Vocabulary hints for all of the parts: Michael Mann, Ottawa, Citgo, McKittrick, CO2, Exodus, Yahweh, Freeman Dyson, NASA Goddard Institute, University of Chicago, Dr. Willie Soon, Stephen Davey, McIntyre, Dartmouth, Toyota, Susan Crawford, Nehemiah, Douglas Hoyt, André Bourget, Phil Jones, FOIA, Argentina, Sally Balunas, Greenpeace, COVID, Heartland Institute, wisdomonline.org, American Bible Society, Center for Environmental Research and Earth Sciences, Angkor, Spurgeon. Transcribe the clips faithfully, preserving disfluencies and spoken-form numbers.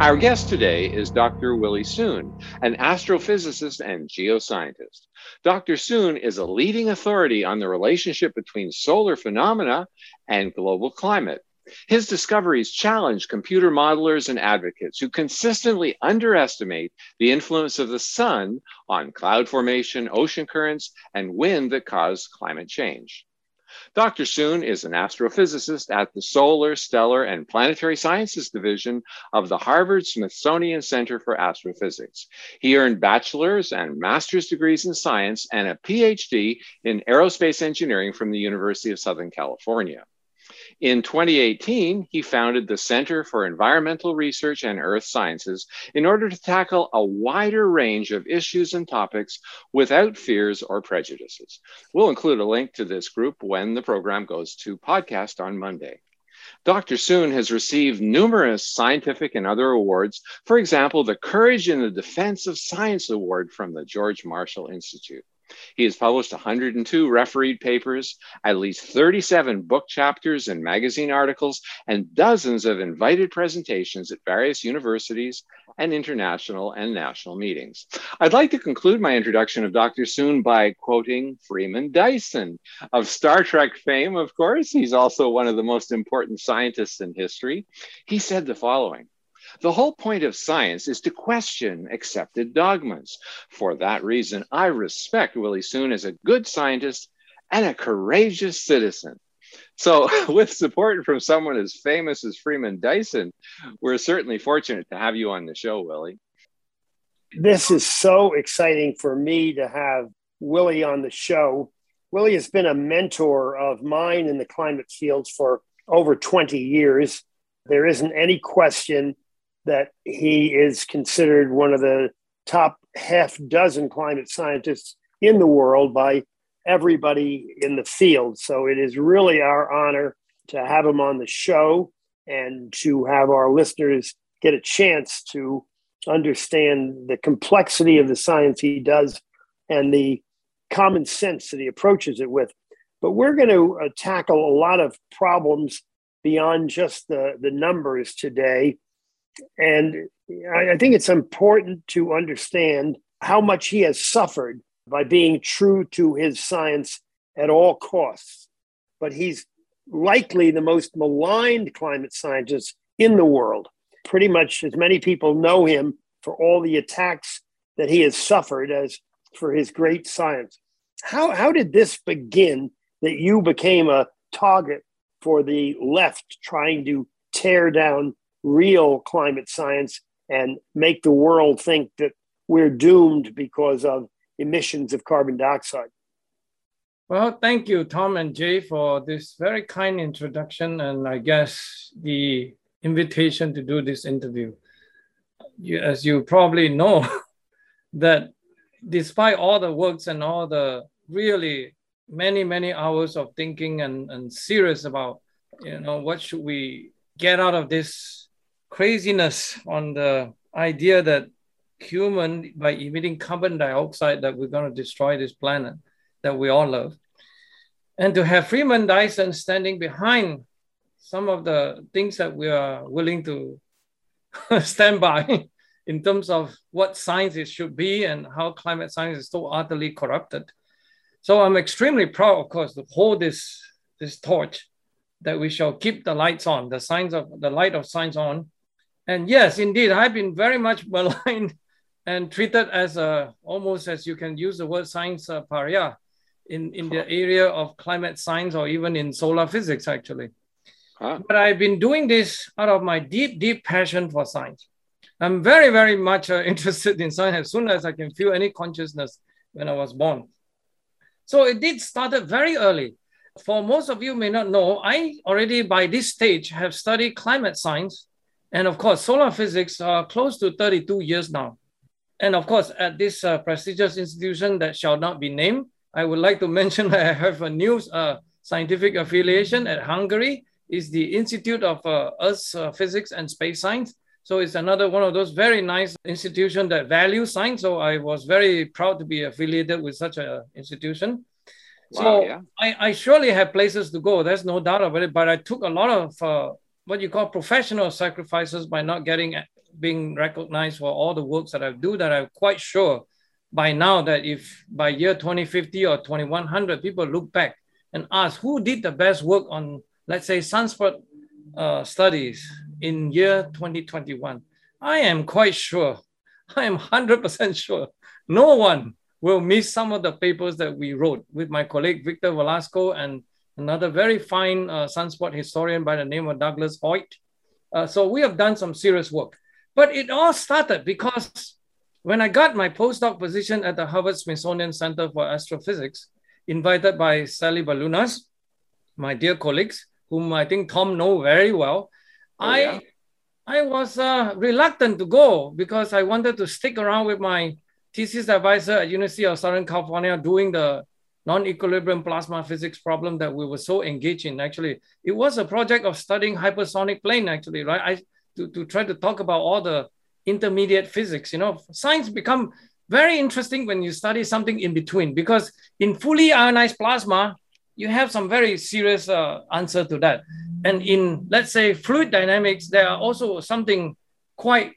Our guest today is Doctor Willie Soon, an astrophysicist and geoscientist. Doctor Soon is a leading authority on the relationship between solar phenomena and global climate. His discoveries challenge computer modelers and advocates who consistently underestimate the influence of the sun on cloud formation, ocean currents, and wind that cause climate change. Doctor Soon is an astrophysicist at the Solar, Stellar, and Planetary Sciences Division of the Harvard-Smithsonian Center for Astrophysics. He earned bachelor's and master's degrees in science and a P H D in aerospace engineering from the University of Southern California. In twenty eighteen, he founded the Center for Environmental Research and Earth Sciences in order to tackle a wider range of issues and topics without fears or prejudices. We'll include a link to this group when the program goes to podcast on Monday. Doctor Soon has received numerous scientific and other awards, for example, the Courage in the Defense of Science Award from the George Marshall Institute. He has published one hundred two refereed papers, at least thirty-seven book chapters and magazine articles, and dozens of invited presentations at various universities and international and national meetings. I'd like to conclude my introduction of Doctor Soon by quoting Freeman Dyson of Star Trek fame, of course. He's also one of the most important scientists in history. He said the following: "The whole point of science is to question accepted dogmas. For that reason, I respect Willie Soon as a good scientist and a courageous citizen." So with support from someone as famous as Freeman Dyson, we're certainly fortunate to have you on the show, Willie. This is so exciting for me to have Willie on the show. Willie has been a mentor of mine in the climate field for over twenty years. There isn't any question that he is considered one of the top half dozen climate scientists in the world by everybody in the field. So it is really our honor to have him on the show and to have our listeners get a chance to understand the complexity of the science he does and the common sense that he approaches it with. But we're going to uh, tackle a lot of problems beyond just the, the numbers today. And I think it's important to understand how much he has suffered by being true to his science at all costs. But he's likely the most maligned climate scientist in the world. Pretty much as many people know him for all the attacks that he has suffered as for his great science. How, how did this begin that you became a target for the left trying to tear down real climate science and make the world think that we're doomed because of emissions of carbon dioxide? Well, thank you, Tom and Jay, for this very kind introduction and I guess the invitation to do this interview. You, as you probably know, that despite all the works and all the really many, many hours of thinking and, and serious about, you know, what should we get out of this craziness on the idea that human, by emitting carbon dioxide, that we're going to destroy this planet that we all love. And to have Freeman Dyson standing behind some of the things that we are willing to stand by in terms of what science it should be and how climate science is so utterly corrupted. So I'm extremely proud, of course, to hold this, this torch that we shall keep the lights on, the signs of the light of science on. And yes, indeed, I've been very much maligned and treated as a, almost as you can use the word science uh, pariah in, in the area of climate science or even in solar physics, actually. Huh. But I've been doing this out of my deep, deep passion for science. I'm very, very much uh, interested in science as soon as I can feel any consciousness when I was born. So it did started very early. For most of you may not know, I already by this stage have studied climate science and of course solar physics are uh, close to thirty-two years now. And of course, at this uh, prestigious institution that shall not be named, I would like to mention that I have a new uh, scientific affiliation at Hungary. It's the Institute of uh, Earth uh, Physics and Space Science. So it's another one of those very nice institutions that value science. So I was very proud to be affiliated with such an institution. Wow, so yeah. I, I surely have places to go. There's no doubt about it. But I took a lot of uh, what you call professional sacrifices by not getting being recognized for all the works that I do that I'm quite sure by now that if by year twenty fifty or twenty-one hundred, people look back and ask who did the best work on, let's say, sunspot uh, studies in year twenty twenty-one, I am quite sure, I am one hundred percent sure, no one will miss some of the papers that we wrote with my colleague Victor Velasco and another very fine uh, sunspot historian by the name of Douglas Hoyt. Uh, so we have done some serious work. But it all started because when I got my postdoc position at the Harvard-Smithsonian Center for Astrophysics, invited by Sally Balunas, my dear colleagues, whom I think Tom knows very well, Oh, yeah. I, I was uh, reluctant to go because I wanted to stick around with my thesis advisor at University of Southern California doing the non-equilibrium plasma physics problem that we were so engaged in, actually. It was a project of studying hypersonic plane, actually, right? I, to, to try to talk about all the intermediate physics, you know. Science becomes very interesting when you study something in between because in fully ionized plasma, you have some very serious uh, answer to that. And in, let's say, fluid dynamics, there are also something quite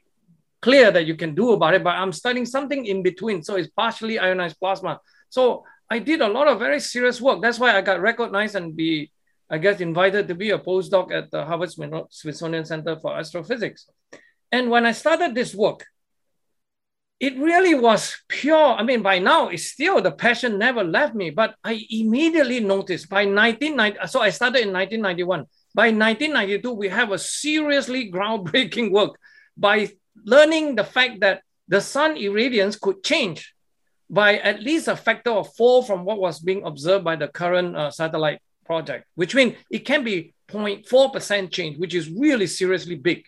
clear that you can do about it, but I'm studying something in between. So it's partially ionized plasma. So I did a lot of very serious work. That's why I got recognized and be, I guess, invited to be a postdoc at the Harvard-Smithsonian Center for Astrophysics. And when I started this work, it really was pure. I mean, by now, it's still the passion never left me, but I immediately noticed by nineteen ninety, so I started in nineteen ninety-one. By nineteen ninety-two, we have a seriously groundbreaking work by learning the fact that the sun irradiance could change by at least a factor of four from what was being observed by the current uh, satellite project, which means it can be zero point four percent change, which is really seriously big.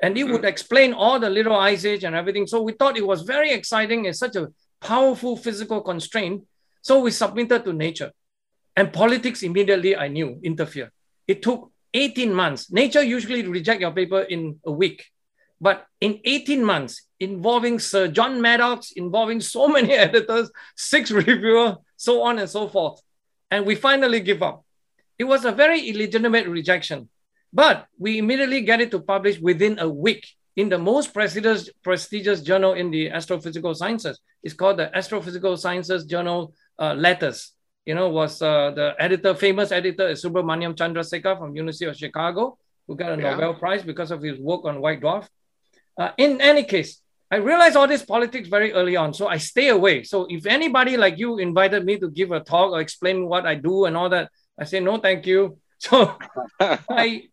And it would explain all the little ice age and everything. So we thought it was very exciting and such a powerful physical constraint. So we submitted to Nature. And politics immediately, I knew, interfered. It took eighteen months. Nature usually rejects your paper in a week. But in eighteen months, involving Sir John Maddox, involving so many editors, six reviewers, so on and so forth. And we finally give up. It was a very illegitimate rejection. But we immediately get it to publish within a week in the most prestigious, prestigious journal in the astrophysical sciences. It's called the Astrophysical Sciences Journal uh, Letters. You know, was uh, the editor, famous editor, Subramanyam Chandrasekhar from University of Chicago, who got a yeah. Nobel Prize because of his work on white dwarf. Uh, in any case, I realized all this politics very early on, so I stay away. So if anybody like you invited me to give a talk or explain what I do and all that, I say, no, thank you. So I,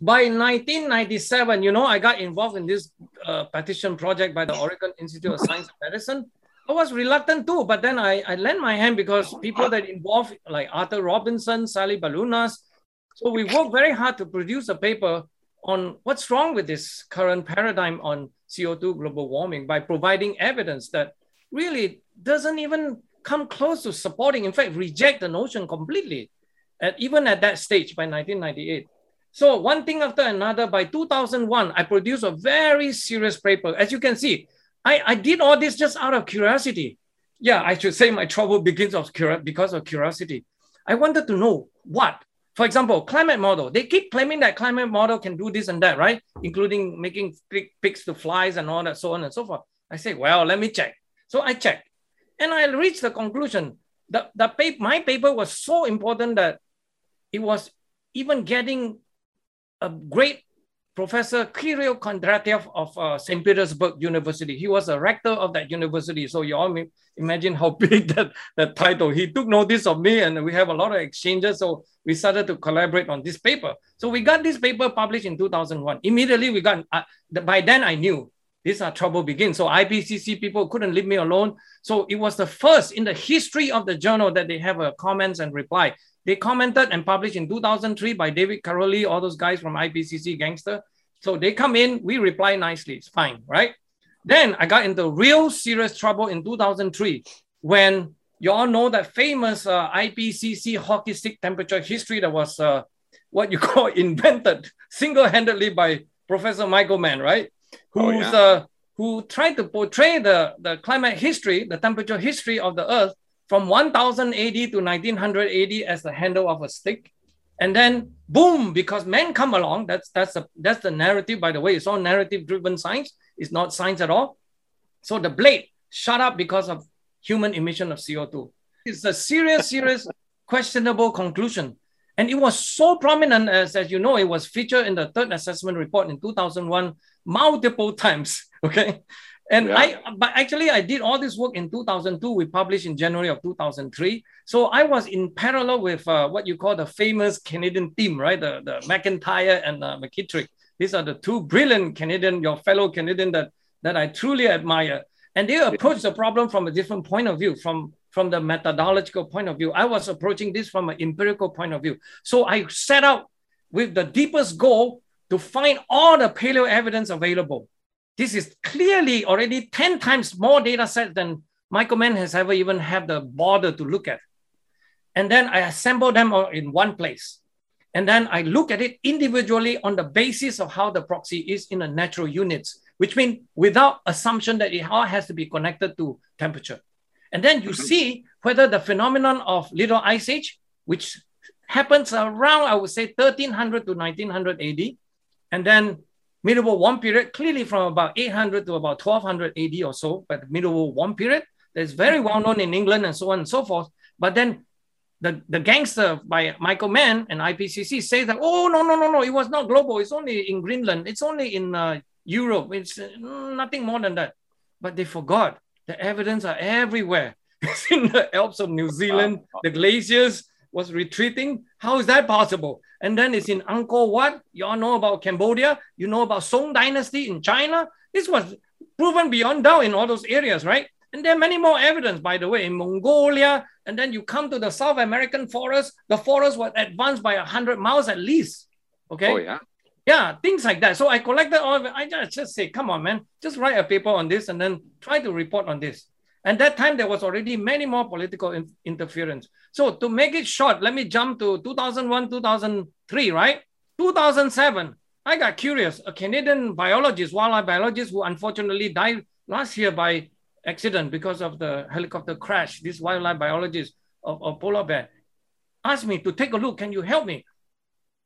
by nineteen ninety-seven, you know, I got involved in this uh, petition project by the Oregon Institute of Science and Medicine. I was reluctant too, but then I, I lent my hand because people that involved like Arthur Robinson, Sally Balunas. So we worked very hard to produce a paper on what's wrong with this current paradigm on C O two global warming by providing evidence that really doesn't even come close to supporting, in fact, reject the notion completely, at, even at that stage by nineteen ninety-eight. So one thing after another, by two thousand one, I produced a very serious paper. As you can see, I, I did all this just out of curiosity. Yeah, I should say my trouble begins of because of curiosity. I wanted to know what, for example, climate model. They keep claiming that climate model can do this and that, right? Including making pigs to flies and all that, so on and so forth. I say, well, let me check. So I checked and I reached the conclusion that the paper, my paper was so important that it was even getting a great Professor Kirill Kondratiev of uh, Saint Petersburg University. He was a rector of that university. So you all may imagine how big that, that title. He took notice of me and we have a lot of exchanges. So we started to collaborate on this paper. So we got this paper published in two thousand one. Immediately we got, uh, by then I knew this our trouble begins. So I P C C people couldn't leave me alone. So it was the first in the history of the journal that they have a comments and reply. They commented and published in two thousand three by David Karoly, all those guys from I P C C gangster. So they come in, we reply nicely, it's fine, right? Then I got into real serious trouble in two thousand three when you all know that famous uh, I P C C hockey stick temperature history that was uh, what you call invented single-handedly by Professor Michael Mann, right? Who's, oh, yeah. uh, who tried to portray the, the climate history, the temperature history of the Earth from one thousand A D to nineteen hundred A D as the handle of a stick. And then boom, because men come along, that's, that's, a, that's the narrative, by the way, it's all narrative driven science. It's not science at all. So the blade shut up because of human emission of C O two. It's a serious, serious, questionable conclusion. And it was so prominent, as, as you know, it was featured in the third assessment report in two thousand one, multiple times, okay? And yeah. I, but actually I did all this work in two thousand two, we published in January of two thousand three. So I was in parallel with uh, what you call the famous Canadian team, right? The, the McIntyre and uh, McKittrick. These are the two brilliant Canadian, your fellow Canadian that, that I truly admire. And they approached the problem from a different point of view, from, from the methodological point of view. I was approaching this from an empirical point of view. So I set out with the deepest goal to find all the paleo evidence available. This is clearly already ten times more data sets than Michael Mann has ever even had the bother to look at. And then I assemble them all in one place. And then I look at it individually on the basis of how the proxy is in the natural units, which means without assumption that it all has to be connected to temperature. And then you see whether the phenomenon of Little Ice Age, which happens around, I would say, thirteen hundred to nineteen hundred A D, and then Medieval Warm Period, clearly from about eight hundred to about twelve hundred A D or so, but Medieval Warm Period, that's very well known in England and so on and so forth. But then the, the gangster by Michael Mann and I P C C says that, oh, no, no, no, no, it was not global. It's only in Greenland. It's only in uh, Europe. It's nothing more than that. But they forgot. The evidence are everywhere. It's in the Alps of New Zealand. The glaciers was retreating. How is that possible? And then it's in Angkor Wat. You all know about Cambodia. You know about Song Dynasty in China. This was proven beyond doubt in all those areas, right? And there are many more evidence, by the way, in Mongolia. And then you come to the South American forest. The forest was advanced by one hundred miles at least. Okay? Oh, yeah. Yeah, things like that. So I collected all of it. I just, just say, come on, man, just write a paper on this and then try to report on this. And that time, there was already many more political in interference. So to make it short, let me jump to two thousand one, two thousand three, right? two thousand seven, I got curious. A Canadian biologist, wildlife biologist, who unfortunately died last year by accident because of the helicopter crash, this wildlife biologist of, of polar bear, asked me to take a look. Can you help me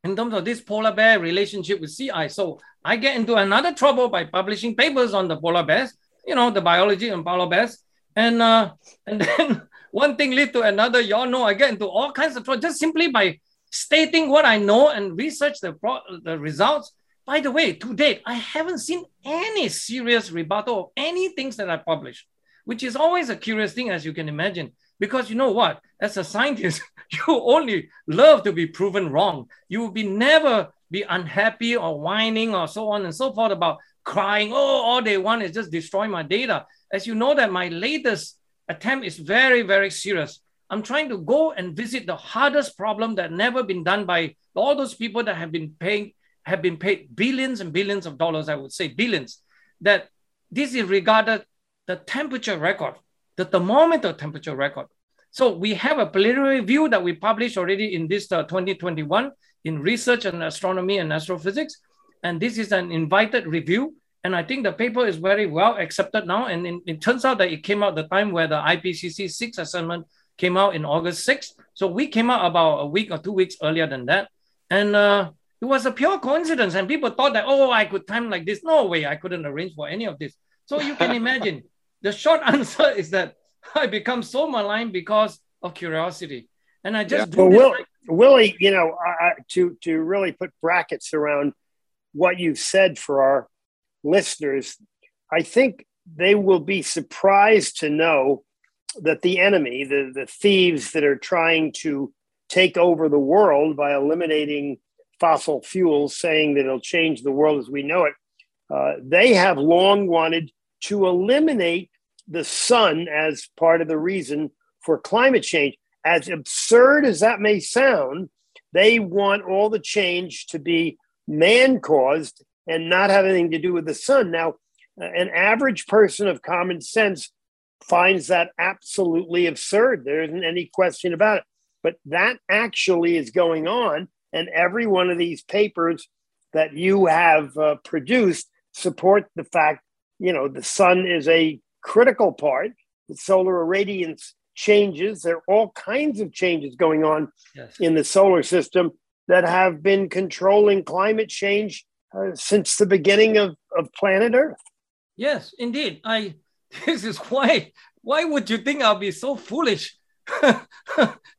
in terms of this polar bear relationship with sea ice? So I get into another trouble by publishing papers on the polar bears, you know, the biology on polar bears. And uh, and then one thing leads to another. You all know I get into all kinds of trouble just simply by stating what I know and research the, pro the results. By the way, to date, I haven't seen any serious rebuttal of any things that I published, which is always a curious thing, as you can imagine. Because you know what? As a scientist, you only love to be proven wrong. You will be never be unhappy or whining or so on and so forth about crying, oh, all they want is just destroy my data. As you know that my latest attempt is very, very serious. I'm trying to go and visit the hardest problem that never been done by all those people that have been paying, have been paid billions and billions of dollars, I would say billions, that this is regarded the temperature record, the thermometer temperature record. So we have a preliminary view that we published already in this uh, twenty twenty-one in Research and Astronomy and Astrophysics. And this is an invited review. And I think the paper is very well accepted now. And it, it turns out that it came out the time where the I P C C sixth assessment came out in August sixth. So we came out about a week or two weeks earlier than that. And uh, it was a pure coincidence. And people thought that, oh, I could time like this. No way, I couldn't arrange for any of this. So you can imagine. The short answer is that I become so malign because of curiosity. And I just yeah. do well, Will, Willie, you know, uh, to to really put brackets around what you've said for our listeners, I think they will be surprised to know that the enemy, the, the thieves that are trying to take over the world by eliminating fossil fuels, saying that it'll change the world as we know it, uh, they have long wanted to eliminate the sun as part of the reason for climate change. As absurd as that may sound, they want all the change to be man-caused and not have anything to do with the sun. Now, an average person of common sense finds that absolutely absurd. There isn't any question about it. But that actually is going on. And every one of these papers that you have uh, produced support the fact, you know, the sun is a critical part. The solar irradiance changes. There are all kinds of changes going on yes. in the solar system that have been controlling climate change uh, since the beginning of, of planet Earth. Yes, indeed. I. This is why, why would you think I'll be so foolish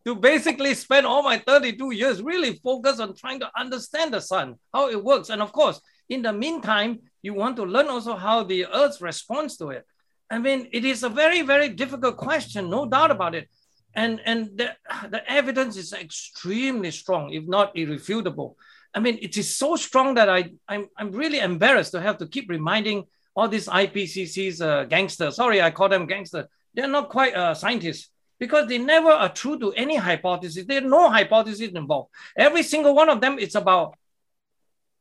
to basically spend all my thirty-two years really focused on trying to understand the sun, how it works. And of course, in the meantime, you want to learn also how the Earth responds to it. I mean, it is a very, very difficult question, no doubt about it. And, and the, the evidence is extremely strong, if not irrefutable. I mean, it is so strong that I, I'm, I'm really embarrassed to have to keep reminding all these I P C C's uh, gangsters. Sorry, I call them gangsters. They're not quite uh, scientists because they never are true to any hypothesis. There are no hypotheses involved. Every single one of them, it's about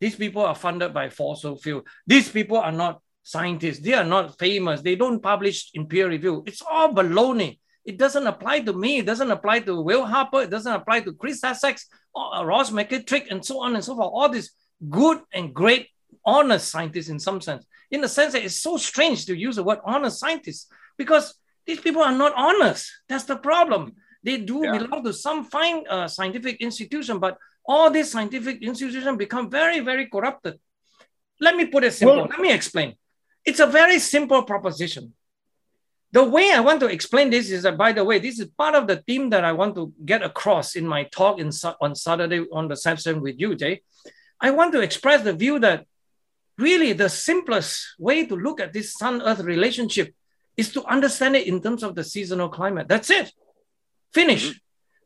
these people are funded by fossil fuel. These people are not scientists. They are not famous. They don't publish in peer review. It's all baloney. It doesn't apply to me. It doesn't apply to Will Harper. It doesn't apply to Chris Essex, or Ross McKittrick, and so on and so forth. All these good and great honest scientists in some sense. In the sense that it's so strange to use the word honest scientists because these people are not honest. That's the problem. They do yeah. belong to some fine uh, scientific institution, but all these scientific institutions become very, very corrupted. Let me put it simple. Well, Let me explain. It's a very simple proposition. The way I want to explain this is that, by the way, this is part of the theme that I want to get across in my talk in, on Saturday on the session with you, Jay. I want to express the view that really the simplest way to look at this sun-earth relationship is to understand it in terms of the seasonal climate. That's it. Finish. Mm-hmm.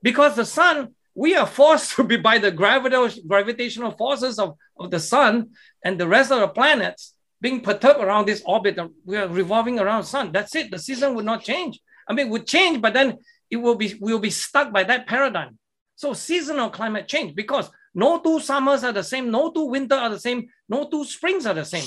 Because the sun, we are forced to be by the gravitational forces of, of the sun and the rest of the planets being perturbed around this orbit. We are revolving around the sun. That's it. The season would not change. I mean, it would change, but then it will be, we'll be stuck by that paradigm. So seasonal climate change, because no two summers are the same, no two winters are the same, no two springs are the same.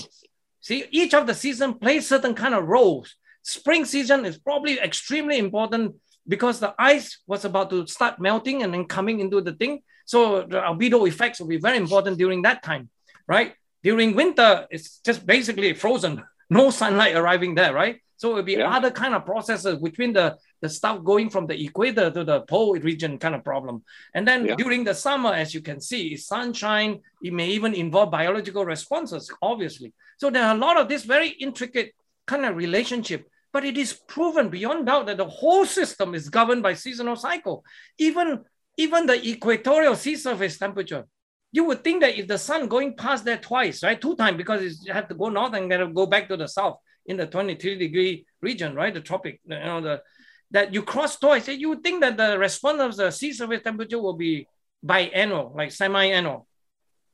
See, each of the seasons plays certain kind of roles. Spring season is probably extremely important because the ice was about to start melting and then coming into the thing. So the albedo effects will be very important during that time, right? During winter, it's just basically frozen, no sunlight arriving there, right? So it'll be yeah. other kind of processes between the, the stuff going from the equator to the pole region kind of problem. And then yeah. during the summer, as you can see, it's sunshine. It may even involve biological responses, obviously. So there are a lot of this very intricate kind of relationship, but it is proven beyond doubt that the whole system is governed by seasonal cycle. Even, even the equatorial sea surface temperature, you would think that if the sun going past there twice, right, two times, because it's, you have to go north and then go back to the south, in the twenty-three degree region, right? The tropic, you know, the, that you cross twice, you would think that the response of the sea surface temperature will be biannual, like semi-annual.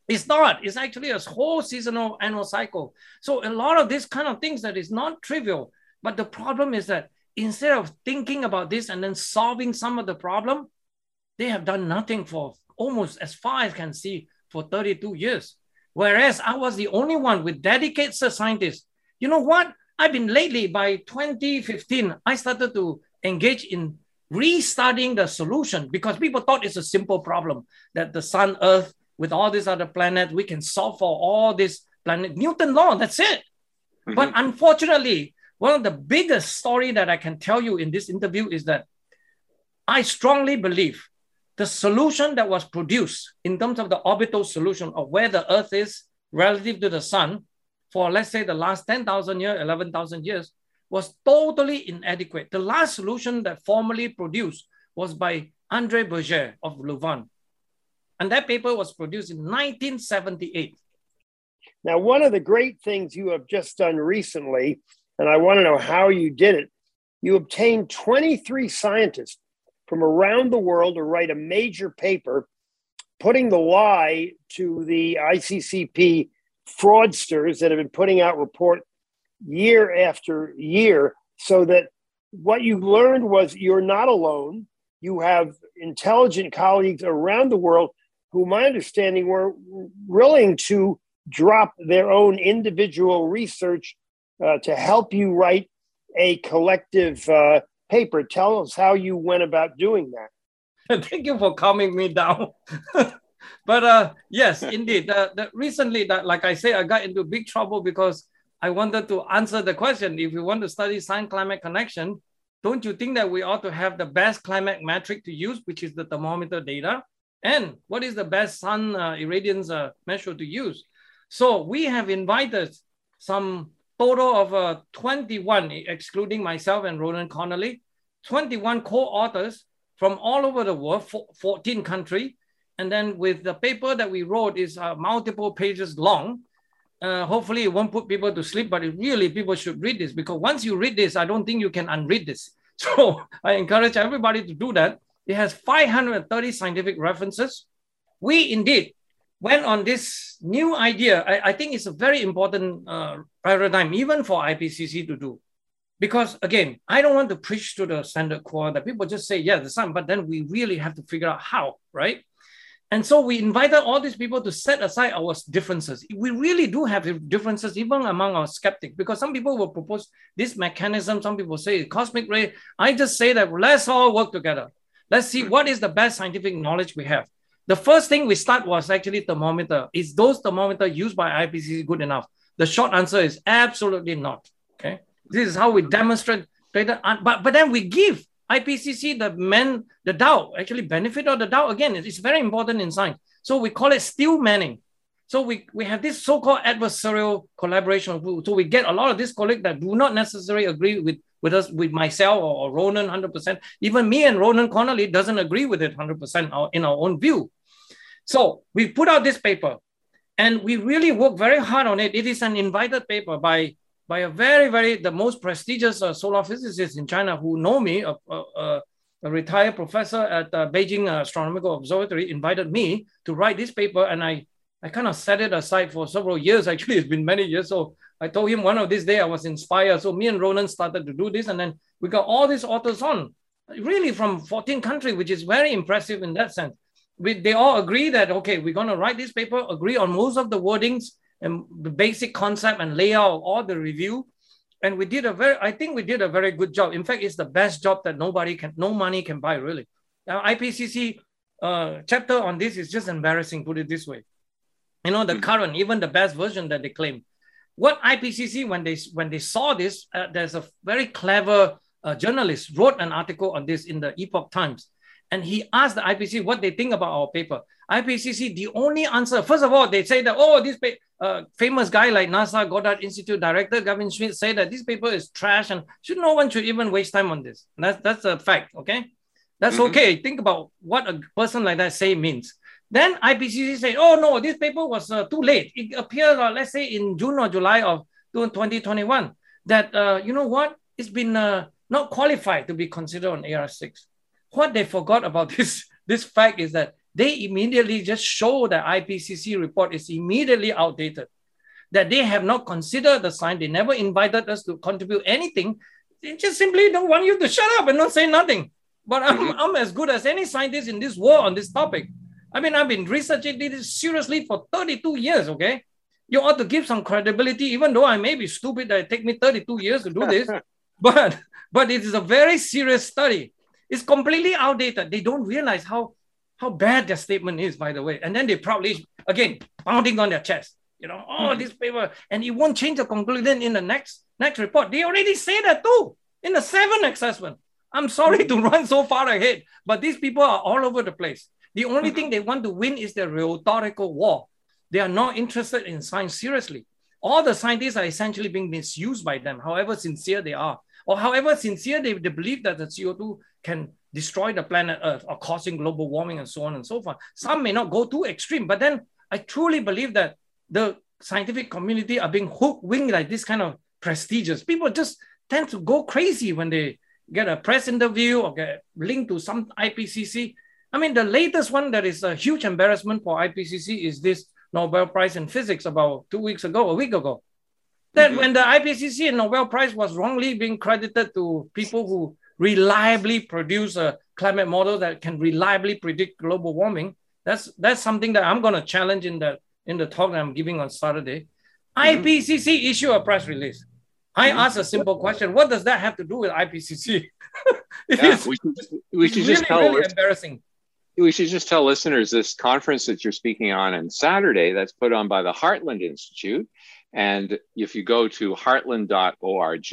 It's not, it's actually a whole seasonal annual cycle. So a lot of these kind of things that is not trivial, but the problem is that instead of thinking about this and then solving some of the problem, they have done nothing for almost as far as I can see for thirty-two years. Whereas I was the only one with dedicated scientists. You know what? I've been lately, by twenty fifteen, I started to engage in restudying the solution because people thought it's a simple problem that the sun, earth, with all these other planets, we can solve for all this planet. Newton's law, that's it. Mm-hmm. But unfortunately, one of the biggest story that I can tell you in this interview is that I strongly believe the solution that was produced in terms of the orbital solution of where the earth is relative to the sun for, let's say, the last ten thousand years, eleven thousand years, was totally inadequate. The last solution that formally produced was by André Bourget of Louvain. And that paper was produced in nineteen seventy-eight. Now, one of the great things you have just done recently, and I want to know how you did it, you obtained twenty-three scientists from around the world to write a major paper, putting the lie to the I C C P fraudsters that have been putting out report year after year, so that what you learned was you're not alone. You have intelligent colleagues around the world who, my understanding, were willing to drop their own individual research uh, to help you write a collective uh, paper. Tell us how you went about doing that. Thank you for calming me down. But uh, yes, indeed. Uh, that recently, that, like I say, I got into big trouble because I wanted to answer the question, if you want to study sun-climate connection, don't you think that we ought to have the best climate metric to use, which is the thermometer data? And what is the best sun uh, irradiance uh, measure to use? So we have invited some total of uh, twenty-one, excluding myself and Ronan Connolly, twenty-one co-authors from all over the world, fourteen countries. And then with the paper that we wrote is uh, multiple pages long. Uh, hopefully it won't put people to sleep, but it really, people should read this, because once you read this, I don't think you can unread this. So I encourage everybody to do that. It has five hundred thirty scientific references. We indeed went on this new idea. I, I think it's a very important uh, paradigm, even for I P C C to do. Because again, I don't want to preach to the standard core that people just say, yeah, the sun, but then we really have to figure out how, right? And so we invited all these people to set aside our differences. We really do have differences even among our skeptics, because some people will propose this mechanism. Some people say cosmic ray. I just say that let's all work together. Let's see what is the best scientific knowledge we have. The first thing we start was actually thermometer. Is those thermometer used by I P C C good enough? The short answer is absolutely not. Okay, this is how we demonstrate. But, but then we give I P C C, the man, the doubt, actually benefit of the doubt. Again, it's very important in science. So we call it steel manning. So we, we have this so-called adversarial collaboration. So we get a lot of these colleagues that do not necessarily agree with, with us, with myself or, or Ronan one hundred percent. Even me and Ronan Connolly doesn't agree with it one hundred percent in our own view. So we put out this paper and we really work very hard on it. It is an invited paper by by a very, very, the most prestigious uh, solar physicist in China who know me, a, a, a retired professor at the Beijing Astronomical Observatory invited me to write this paper. And I, I kind of set it aside for several years. Actually, it's been many years. So I told him one of these days I was inspired. So me and Ronan started to do this. And then we got all these authors on, really from fourteen countries, which is very impressive in that sense. We, they all agree that, okay, we're going to write this paper, agree on most of the wordings and the basic concept and layout of all the review. And we did a very, I think we did a very good job. In fact, it's the best job that nobody can, no money can buy really. Now, I P C C uh, chapter on this is just embarrassing, put it this way. You know, the current, even the best version that they claim. What I P C C, when they, when they saw this, uh, there's a very clever uh, journalist wrote an article on this in the Epoch Times. And he asked the I P C C what they think about our paper. I P C C, the only answer, first of all, they say that, oh, this paper, uh, famous guy like NASA Goddard Institute Director Gavin Schmidt said that this paper is trash and should no one should even waste time on this. And that's, that's a fact, okay? That's mm-hmm. okay. Think about what a person like that say means. Then I P C C said, oh, no, this paper was uh, too late. It appeared, uh, let's say, in June or July of twenty twenty-one that, uh, you know what, it's been uh, not qualified to be considered on A R six. What they forgot about this, this fact is that they immediately just show the I P C C report is immediately outdated, that they have not considered the science. They never invited us to contribute anything. They just simply don't want you to shut up and not say nothing. But I'm, I'm as good as any scientist in this world on this topic. I mean, I've been researching this seriously for thirty-two years, okay? You ought to give some credibility, even though I may be stupid that it takes me thirty-two years to do this, but, but it is a very serious study. It's completely outdated. They don't realize how, how bad their statement is, by the way. And then they proudly, again, pounding on their chest, you know, oh, this paper, and it won't change the conclusion in the next, next report. They already say that too, in the seventh assessment. I'm sorry to run so far ahead, but these people are all over the place. The only thing they want to win is their rhetorical war. They are not interested in science seriously. All the scientists are essentially being misused by them, however sincere they are. or however sincere they, they believe that the C O two can destroy the planet Earth or causing global warming and so on and so forth. Some may not go too extreme, but then I truly believe that the scientific community are being hook-winged like this kind of prestigious. People just tend to go crazy when they get a press interview or get linked to some I P C C. I mean, the latest one that is a huge embarrassment for I P C C is this Nobel Prize in Physics about two weeks ago, a week ago. That mm-hmm. when the I P C C and Nobel Prize was wrongly being credited to people who reliably produce a climate model that can reliably predict global warming, that's that's something that I'm going to challenge in the, in the talk that I'm giving on Saturday. Mm-hmm. I P C C issued a press release. I asked a simple question: what does that have to do with I P C C? it yeah, is, we should, we should really, just tell really embarrassing. We should just tell listeners this conference that you're speaking on on Saturday, that's put on by the Heartland Institute. And if you go to heartland dot org,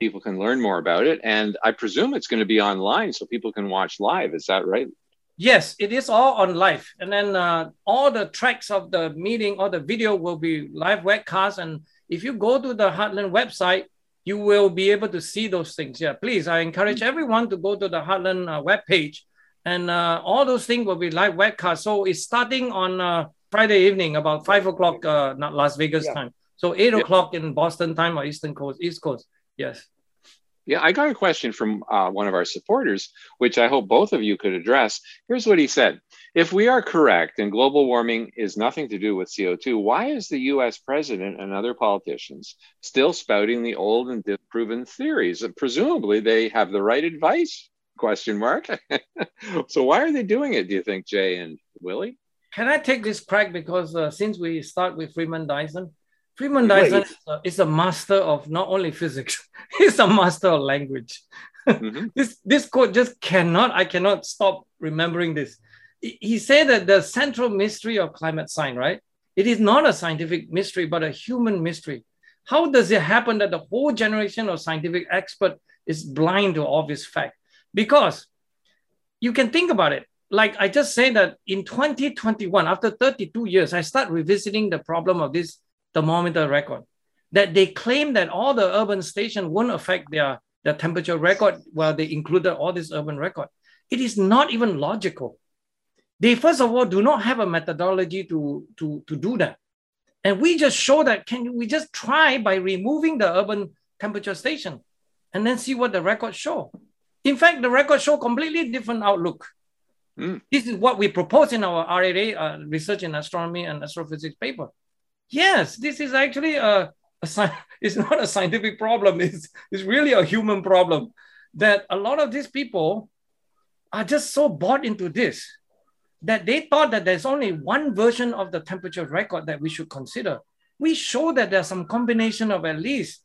people can learn more about it. And I presume it's going to be online so people can watch live. Is that right? Yes, it is all on live. And then uh, all the tracks of the meeting or the video will be live webcast. And if you go to the Heartland website, you will be able to see those things. Yeah, please, I encourage everyone to go to the Heartland uh, webpage. And uh, all those things will be live webcast. So it's starting on uh, Friday evening, about five o'clock, uh, not Las Vegas yeah. time. So eight yeah. o'clock in Boston time or Eastern Coast, East Coast. Yes. Yeah, I got a question from uh, one of our supporters, which I hope both of you could address. Here's what he said. If we are correct and global warming is nothing to do with C O two, why is the U S president and other politicians still spouting the old and disproven theories? And presumably they have the right advice. Question mark. So why are they doing it, do you think, Jay and Willie? Can I take this crack? Because uh, since we start with Freeman Dyson, Freeman Dyson is a, is a master of not only physics, he's a master of language. Mm-hmm. this, this quote just cannot, I cannot stop remembering this. He said that the central mystery of climate science, right? It is not a scientific mystery, but a human mystery. How does it happen that the whole generation of scientific experts is blind to obvious facts? Because you can think about it. Like I just said that in twenty twenty-one, after thirty-two years, I start revisiting the problem of this thermometer record, that they claim that all the urban stations won't affect their, their temperature record while they included all this urban record. It is not even logical. They, first of all, do not have a methodology to, to, to do that. And we just show that, can we just try by removing the urban temperature station and then see what the records show. In fact, the records show completely different outlook. Mm. This is what we propose in our R A, uh, Research in Astronomy and Astrophysics paper. Yes, this is actually a, a it's not a scientific problem. It's, it's really a human problem that a lot of these people are just so bought into this that they thought that there's only one version of the temperature record that we should consider. We show that there's some combination of at least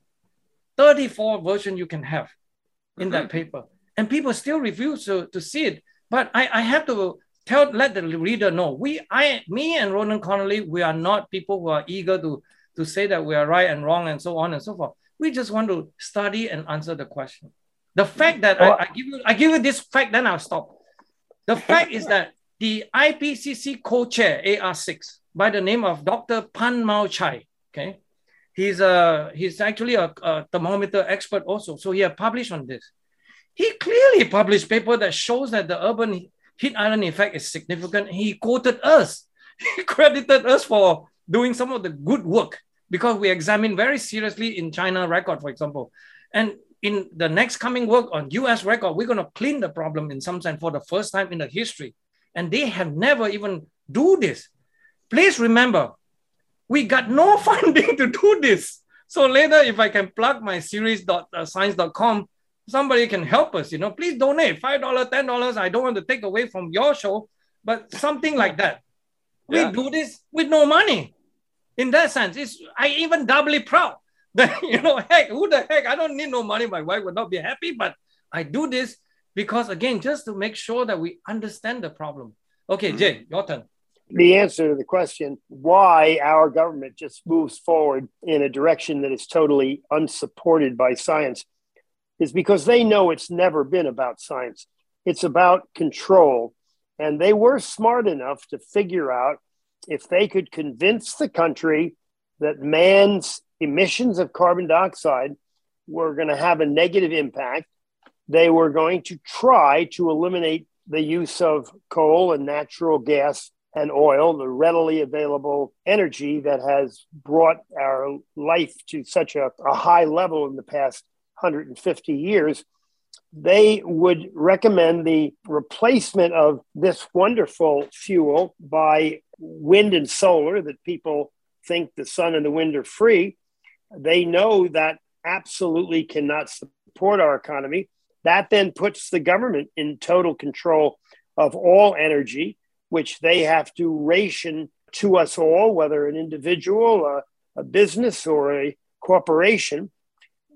thirty-four versions you can have in mm-hmm. that paper. And people still refuse to, to see it. But I, I have to tell, let the reader know, we, I, me and Ronan Connolly, we are not people who are eager to, to say that we are right and wrong and so on and so forth. We just want to study and answer the question. The fact that oh. I, I, give you, I give you this fact, then I'll stop. The fact is that the I P C C co-chair, A R six, by the name of Doctor Pan Mao Chai, okay? He's, a, he's actually a, a thermometer expert also. So he had published on this. He clearly published paper that shows that the urban heat island effect is significant. He quoted us. He credited us for doing some of the good work because we examined very seriously in China record, for example. And in the next coming work on U S record, we're going to clean the problem in some sense for the first time in the history. And they have never even do this. Please remember, we got no funding to do this. So later, if I can plug my series dot science dot com, somebody can help us, you know, please donate five dollars, ten dollars. I don't want to take away from your show, but something like that. Yeah. We do this with no money. In that sense, it's, I even doubly proud that, you know, heck, who the heck, I don't need no money. My wife would not be happy, but I do this because, again, just to make sure that we understand the problem. Okay, Jay, your turn. The answer to the question, why our government just moves forward in a direction that is totally unsupported by science, is because they know it's never been about science. It's about control. And they were smart enough to figure out if they could convince the country that man's emissions of carbon dioxide were going to have a negative impact. They were going to try to eliminate the use of coal and natural gas and oil, the readily available energy that has brought our life to such a, a high level in the past one hundred fifty years. They would recommend the replacement of this wonderful fuel by wind and solar, that people think the sun and the wind are free. They know that absolutely cannot support our economy. That then puts the government in total control of all energy, which they have to ration to us all, whether an individual, a, a business, or a corporation.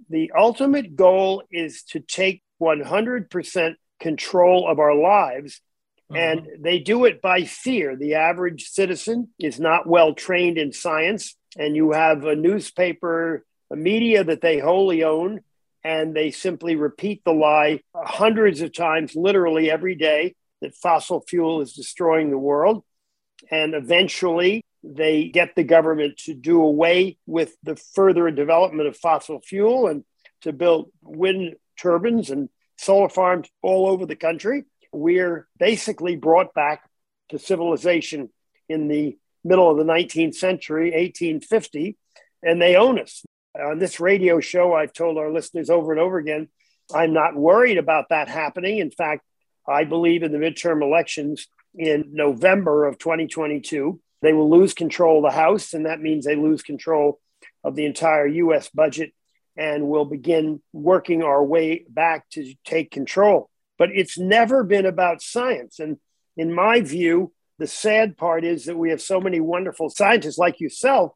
The ultimate goal is to take one hundred percent control of our lives. Uh-huh. And they do it by fear. The average citizen is not well trained in science. And you have a newspaper, a media that they wholly own, and they simply repeat the lie hundreds of times, literally every day, that fossil fuel is destroying the world. And eventually they get the government to do away with the further development of fossil fuel and to build wind turbines and solar farms all over the country. We're basically brought back to civilization in the middle of the nineteenth century, eighteen fifty, and they own us. On this radio show, I've told our listeners over and over again, I'm not worried about that happening. In fact, I believe in the midterm elections in November of twenty twenty-two, they will lose control of the House, and that means they lose control of the entire U S budget, and we'll begin working our way back to take control. But it's never been about science. And in my view, the sad part is that we have so many wonderful scientists like yourself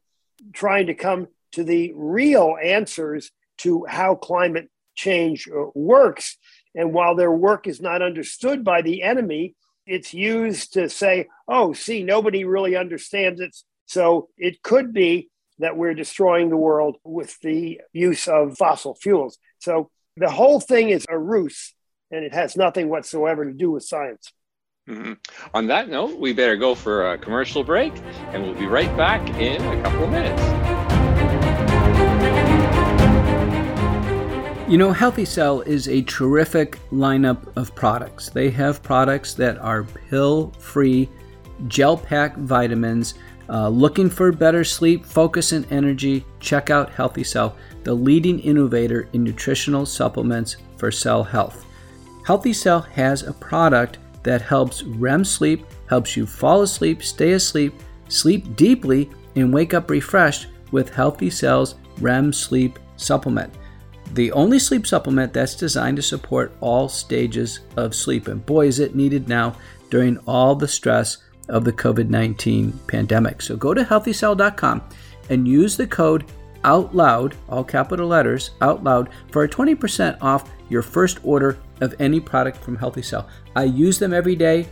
trying to come to the real answers to how climate change works. And while their work is not understood by the enemy, it's used to say, oh, see, nobody really understands it. So it could be that we're destroying the world with the use of fossil fuels. So the whole thing is a ruse, and it has nothing whatsoever to do with science. Mm-hmm. On that note, we better go for a commercial break, and we'll be right back in a couple of minutes. You know, Healthy Cell is a terrific lineup of products. They have products that are pill-free, gel-pack vitamins. Uh, looking for better sleep, focus, and energy? Check out Healthy Cell, the leading innovator in nutritional supplements for cell health. Healthy Cell has a product that helps R E M sleep, helps you fall asleep, stay asleep, sleep deeply, and wake up refreshed with Healthy Cell's R E M sleep supplement. The only sleep supplement that's designed to support all stages of sleep. And boy, is it needed now during all the stress of the COVID nineteen pandemic. So go to healthy cell dot com and use the code OUTLOUD, all capital letters, OUTLOUD, for a twenty percent off your first order of any product from Healthy Cell. I use them every day.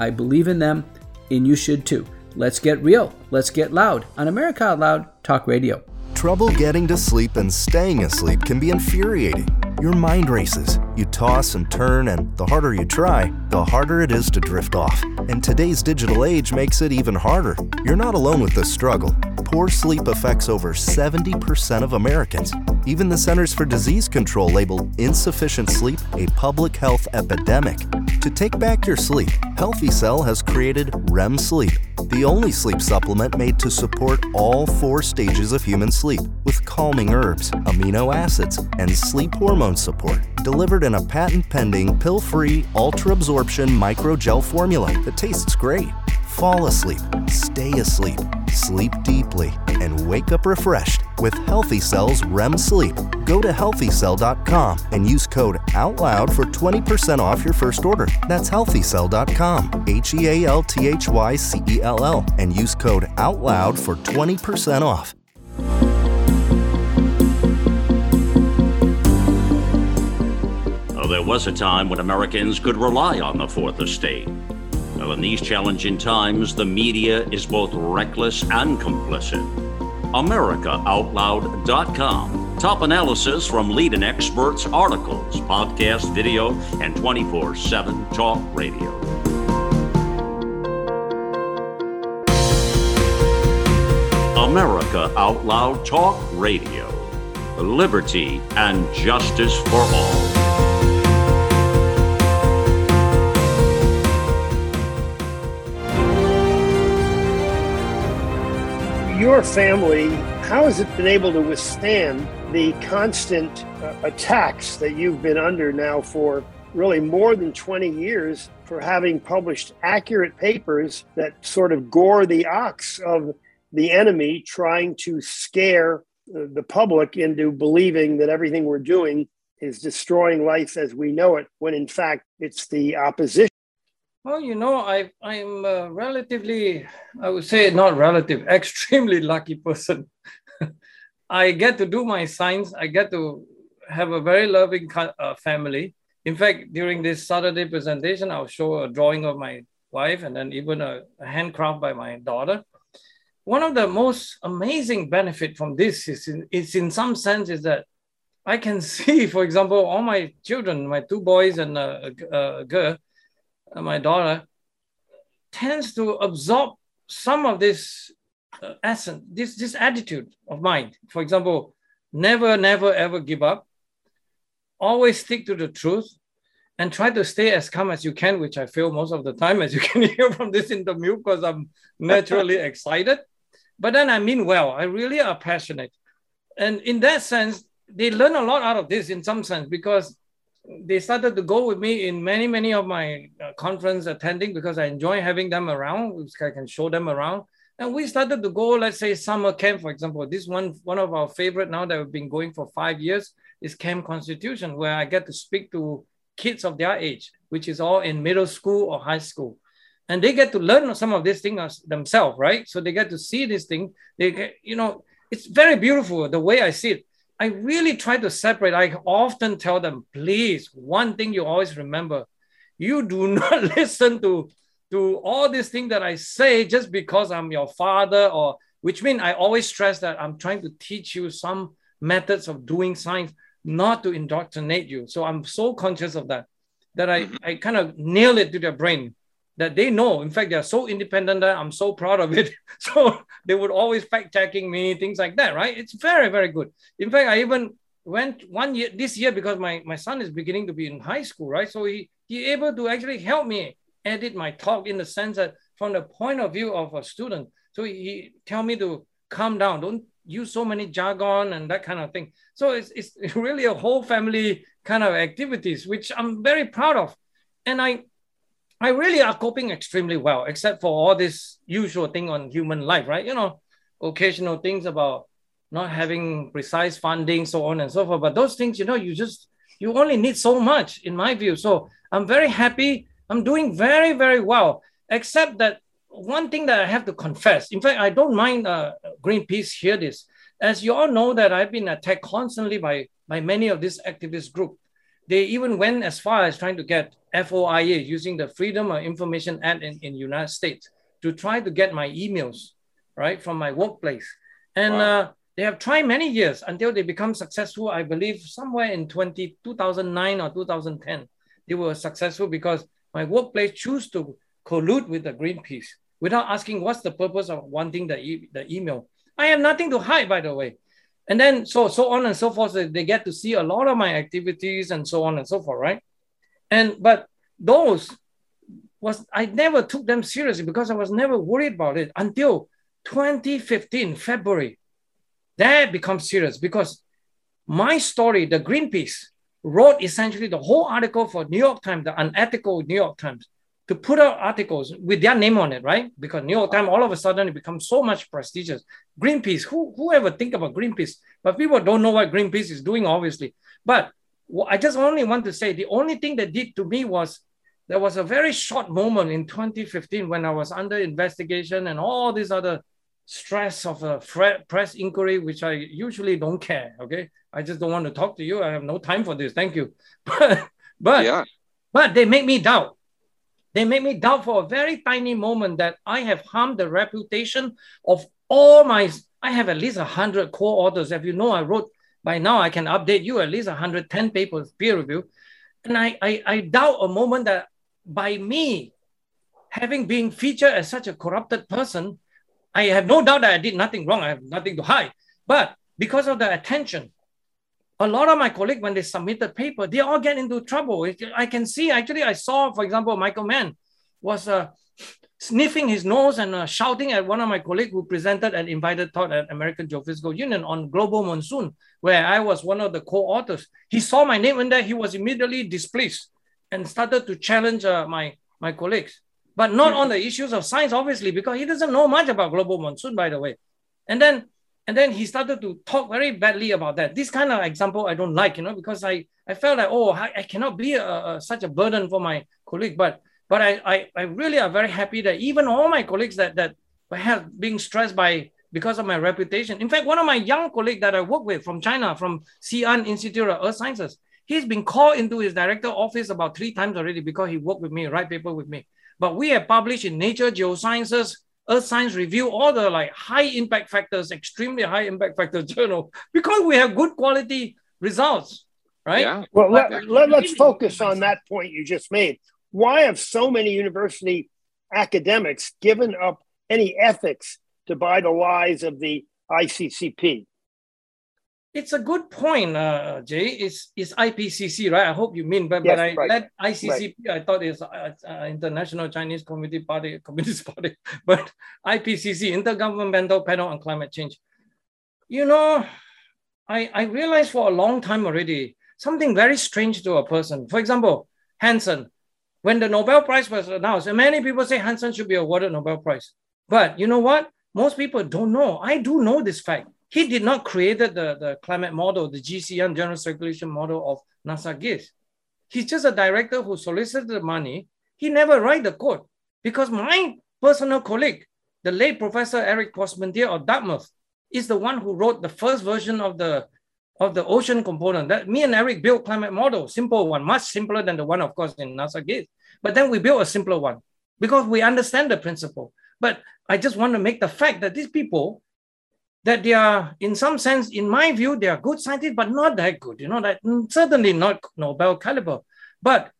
I believe in them, and you should too. Let's get real. Let's get loud on America Out Loud Talk Radio. Trouble getting to sleep and staying asleep can be infuriating. Your mind races, you toss and turn, and the harder you try, the harder it is to drift off. And today's digital age makes it even harder. You're not alone with this struggle. Poor sleep affects over seventy percent of Americans. Even the Centers for Disease Control labeled insufficient sleep a public health epidemic. To take back your sleep, Healthy Cell has created R E M Sleep, the only sleep supplement made to support all four stages of human sleep with calming herbs, amino acids, and sleep hormone support, delivered in a patent-pending, pill-free, ultra-absorption microgel formula that tastes great. Fall asleep, stay asleep, sleep deeply, and wake up refreshed with Healthy Cell's R E M Sleep. Go to healthy cell dot com and use code OUTLOUD for twenty percent off your first order. That's healthy cell dot com, H E A L T H Y C E L L, and use code OUTLOUD for twenty percent off. Well, there was a time when Americans could rely on the fourth estate. Well, in these challenging times, the media is both reckless and complicit. America Out Loud dot com. Top analysis from leading experts, articles, podcast, video, and twenty-four seven talk radio. America Out Loud Talk Radio. liberty, and justice for all. Your family, how has it been able to withstand the constant uh, attacks that you've been under now for really more than twenty years for having published accurate papers that sort of gore the ox of the enemy trying to scare the public into believing that everything we're doing is destroying life as we know it, when in fact it's the opposition? Well, you know, I, I'm a relatively, I would say not relative, extremely lucky person. I get to do my science. I get to have a very loving uh, family. In fact, during this Saturday presentation, I'll show a drawing of my wife and then even a, a handcraft by my daughter. One of the most amazing benefits from this is in, is in some sense is that I can see, for example, all my children, my two boys and a, a, a girl, and my daughter, tends to absorb some of this uh, essence, this, this attitude of mine. For example, never, never, ever give up. Always stick to the truth and try to stay as calm as you can, which I feel most of the time, as you can hear from this interview, because I'm naturally excited. But then I mean well, I really are passionate. And in that sense, they learn a lot out of this in some sense, because they started to go with me in many, many of my conference attending, because I enjoy having them around, I can show them around. And we started to go, let's say, summer camp, for example. This one, one of our favorite now that we've been going for five years is Camp Constitution, where I get to speak to kids of their age, which is all in middle school or high school. And they get to learn some of these things themselves, right? So they get to see this thing. They get, you know, it's very beautiful the way I see it. I really try to separate. I often tell them, please, one thing you always remember, you do not listen to to all these things that I say just because I'm your father, or which means I always stress that I'm trying to teach you some methods of doing science, not to indoctrinate you. So I'm so conscious of that, that I, I kind of nail it to their brain, that they know. In fact, they're so independent that I'm so proud of it. So they would always fact-checking me, things like that, right? It's very, very good. In fact, I even went one year, this year, because my, my son is beginning to be in high school, right? So he he able to actually help me edit my talk in the sense that from the point of view of a student. So he tell me to calm down, don't use so many jargon and that kind of thing. So it's, it's really a whole family kind of activities, which I'm very proud of. And I I really are coping extremely well, except for all this usual thing on human life, right? You know, occasional things about not having precise funding, so on and so forth. But those things, you know, you just, you only need so much in my view. So I'm very happy. I'm doing very, very well, except that one thing that I have to confess, in fact, I don't mind uh, Greenpeace hear this. As you all know that I've been attacked constantly by, by many of these activist groups. They even went as far as trying to get F O I A, using the Freedom of Information Act in, in the United States, to try to get my emails, right, from my workplace. And wow. uh, they have tried many years until they become successful, I believe, somewhere in twenty, two thousand nine or two thousand ten. They were successful because my workplace chose to collude with the Greenpeace, without asking what's the purpose of wanting the, e- the email. I have nothing to hide, by the way. And then so, so on and so forth, they get to see a lot of my activities and so on and so forth, right? And but those, was I never took them seriously because I was never worried about it until twenty fifteen, February. That becomes serious because my story, the Greenpeace, wrote essentially the whole article for New York Times, the unethical New York Times, to put out articles with their name on it, right? Because New York Times, all of a sudden, it becomes so much prestigious. Greenpeace, who whoever think about Greenpeace? But people don't know what Greenpeace is doing, obviously. But I just only want to say, the only thing that did to me was, there was a very short moment in twenty fifteen when I was under investigation and all this other stress of a press inquiry, which I usually don't care, okay? I just don't want to talk to you. I have no time for this, thank you. But, but, yeah. but they make me doubt. They made me doubt for a very tiny moment that I have harmed the reputation of all my, I have at least one hundred co-authors. If you know, I wrote, by now I can update you, at least one hundred ten papers, peer review. And I, I, I doubt a moment that by me having been featured as such a corrupted person, I have no doubt that I did nothing wrong. I have nothing to hide. But because of the attention, a lot of my colleagues, when they submitted paper, they all get into trouble. I can see, actually, I saw, for example, Michael Mann was uh, sniffing his nose and uh, shouting at one of my colleagues who presented an invited talk at American Geophysical Union on global monsoon, where I was one of the co-authors. He saw my name in there, he was immediately displeased and started to challenge uh, my, my colleagues, but not on the issues of science, obviously, because he doesn't know much about global monsoon, by the way. And then And then he started to talk very badly about that. This kind of example I don't like, you know, because I, I felt like, oh, I, I cannot be a, a, such a burden for my colleague. But but I, I, I really am very happy that even all my colleagues that, that have been stressed by because of my reputation. In fact, one of my young colleagues that I work with from China, from Xi'an Institute of Earth Sciences, he's been called into his director office about three times already because he worked with me, write paper with me. But we have published in Nature Geosciences, Earth Science Review, all the like high impact factors, extremely high impact factors journal, because we have good quality results, right? Yeah. Well, let, let, let's focus on that point you just made. Why have so many university academics given up any ethics to buy the lies of the I C C P? It's a good point, uh, Jay. It's, it's I P C C, right? I hope you mean, but, yes, but I right. That I C C P, right. I thought it's uh, uh, International Chinese Communist Party, Communist Party, but I P C C, Intergovernmental Panel on Climate Change. You know, I, I realized for a long time already, something very strange to a person. For example, Hansen, when the Nobel Prize was announced, and many people say Hansen should be awarded Nobel Prize. But you know what? Most people don't know. I do know this fact. He did not create the, the climate model, the G C M, General Circulation Model of NASA GISS. He's just a director who solicited the money. He never write the code because my personal colleague, the late Professor Eric Posmantier of Dartmouth, is the one who wrote the first version of the, of the ocean component. That me and Eric built climate model, simple one, much simpler than the one, of course, in NASA GISS. But then we built a simpler one because we understand the principle. But I just want to make the fact that these people, that they are, in some sense, in my view, they are good scientists, but not that good, you know, that certainly not Nobel caliber. But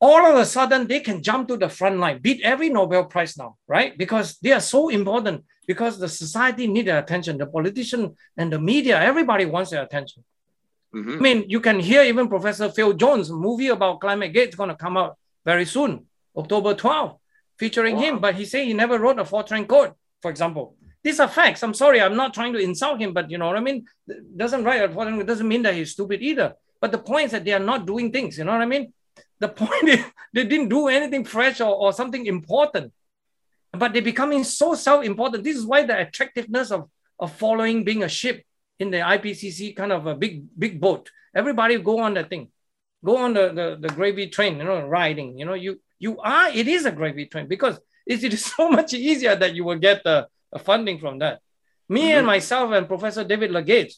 all of a sudden, they can jump to the front line, beat every Nobel Prize now, right? Because they are so important, because the society needs their attention, the politician and the media, everybody wants their attention. Mm-hmm. I mean, you can hear even Professor Phil Jones' movie about climate gate is going to come out very soon, October twelfth, featuring wow. him, but he said he never wrote a Fortran code, for example. These are facts. I'm sorry, I'm not trying to insult him, but you know what I mean? Doesn't write it doesn't mean that he's stupid either. But the point is that they are not doing things, you know what I mean? The point is they didn't do anything fresh or, or something important, but they're becoming so self-important. This is why the attractiveness of, of following being a ship in the I P C C, kind of a big, big boat. Everybody go on that thing, go on the, the, the gravy train, you know, riding, you know, you, you are, it is a gravy train because it, it is so much easier that you will get the, funding from that. Me mm-hmm. and myself and Professor David Legates,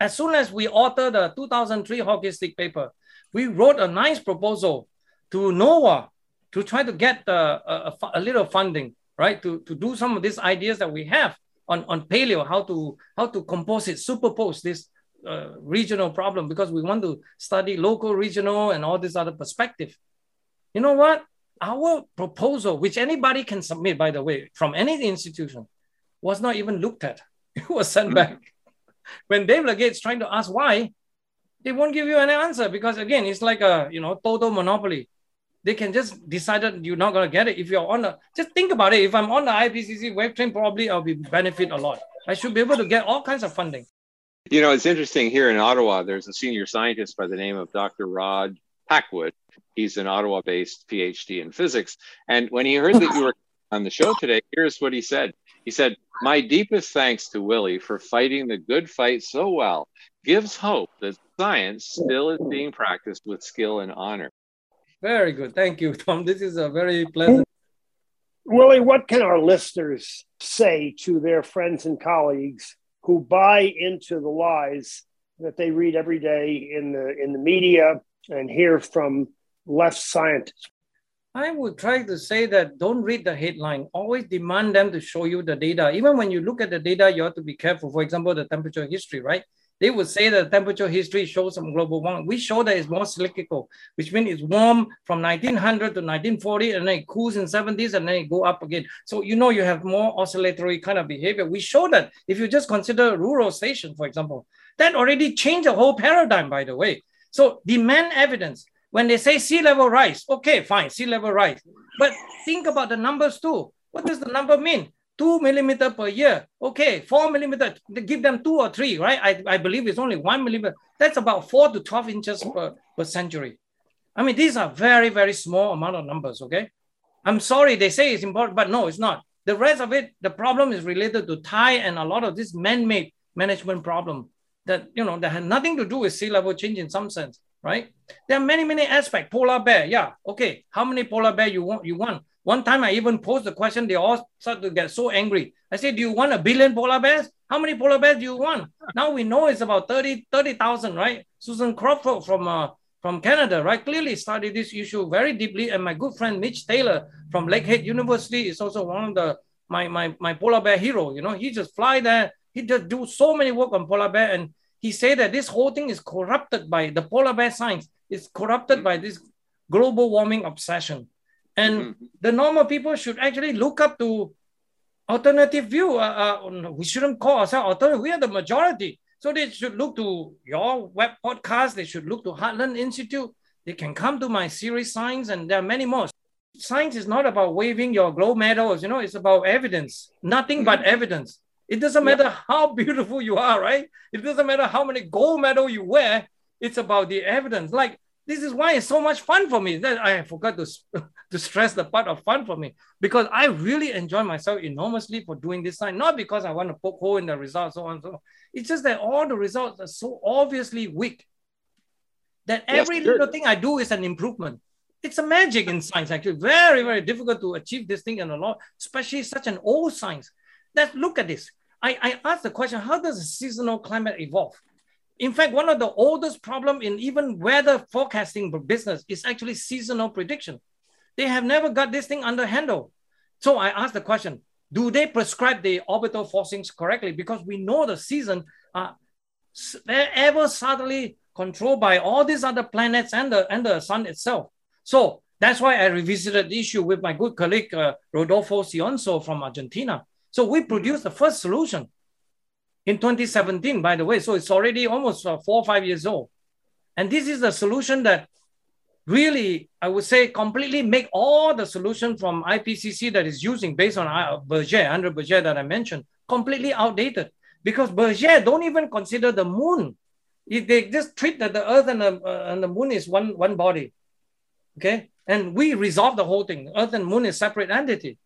as soon as we authored the two thousand three hockey stick paper, we wrote a nice proposal to NOAA to try to get uh, a, a little funding, right? To, to do some of these ideas that we have on, on paleo, how to, how to composite, superpose this uh, regional problem because we want to study local, regional, and all this other perspective. You know what? Our proposal, which anybody can submit, by the way, from any institution, was not even looked at. It was sent mm-hmm. back. When Dave Legates trying to ask why, they won't give you an answer because again, it's like a you know total monopoly. They can just decide that you're not gonna get it if you're on the. Just think about it. If I'm on the I P C C web train, probably I'll be benefit a lot. I should be able to get all kinds of funding. You know, it's interesting here in Ottawa. There's a senior scientist by the name of Doctor Rod Packwood. He's an Ottawa-based PhD in physics. And when he heard that you were on the show today, here's what he said. He said, my deepest thanks to Willie for fighting the good fight so well. Gives hope that science still is being practiced with skill and honor. Very good. Thank you, Tom. This is a very pleasant. Willie, what can our listeners say to their friends and colleagues who buy into the lies that they read every day in the, in the media and hear from left scientists? I would try to say that don't read the headline. Always demand them to show you the data. Even when you look at the data, you have to be careful. For example, the temperature history, right? They would say that temperature history shows some global warming. We show that it's more cyclical, which means it's warm from nineteen hundred to nineteen forty, and then it cools in seventies, and then it go up again. So you know you have more oscillatory kind of behavior. We show that if you just consider a rural station, for example, That already changed the whole paradigm, by the way. So demand evidence. When they say sea level rise, okay, fine, sea level rise. But think about the numbers too. What does the number mean? Two millimeter per year. Okay, four millimeter, give them two or three, right? I, I believe it's only one millimeter. That's about four to twelve inches per, per century. I mean, these are very, very small amount of numbers, okay? I'm sorry, they say it's important, but no, it's not. The rest of it, the problem is related to tide and a lot of this man-made management problem that, you know, that had nothing to do with sea level change in some sense. Right? There are many, many aspects. Polar bear, yeah, okay. How many polar bear you want? You want? One time I even posed the question, they all started to get so angry. I said, do you want a billion polar bears? How many polar bears do you want? Now we know it's about thirty thousand, right? Susan Crawford from uh, from Canada, right? Clearly studied this issue very deeply. And my good friend Mitch Taylor from Lakehead University is also one of the my my my polar bear hero. You know, he just fly there. He just do so many work on polar bear, and he said that this whole thing is corrupted by the polar bear science. It's corrupted by this global warming obsession. And mm-hmm. the normal people should actually look up to alternative view. Uh, uh, we shouldn't call ourselves alternative. We are the majority. So they should look to your web podcast. They should look to Heartland Institute. They can come to my series Science, and there are many more. Science is not about waving your gold medals. You know, it's about evidence. Nothing but evidence. It doesn't matter yeah. how beautiful you are, right? It doesn't matter how many gold medals you wear. It's about the evidence. Like, this is why it's so much fun for me. That I forgot to, to stress the part of fun for me, because I really enjoy myself enormously for doing this science, not because I want to poke hole in the results, so on and so on. It's just that all the results are so obviously weak that every yes, little thing I do is an improvement. It's a magic in science, actually. Very, very difficult to achieve this thing in a lot, especially such an old science. Let's look at this. I, I asked the question, how does a seasonal climate evolve? In fact, one of the oldest problems in even weather forecasting business is actually seasonal prediction. They have never got this thing under handle. So I asked the question, do they prescribe the orbital forcings correctly? Because we know the seasons are ever subtly controlled by all these other planets and the, and the sun itself. So that's why I revisited the issue with my good colleague, uh, Rodolfo Sionso from Argentina. So we produced the first solution in twenty seventeen, by the way. So it's already almost uh, four or five years old. And this is the solution that really, I would say, completely make all the solutions from I P C C that is using based on uh, Berger, Andre Berger that I mentioned, completely outdated. Because Berger don't even consider the moon. It, they just treat that the earth and the, uh, and the moon is one, one body. Okay? And we resolve the whole thing. Earth and moon is separate entity.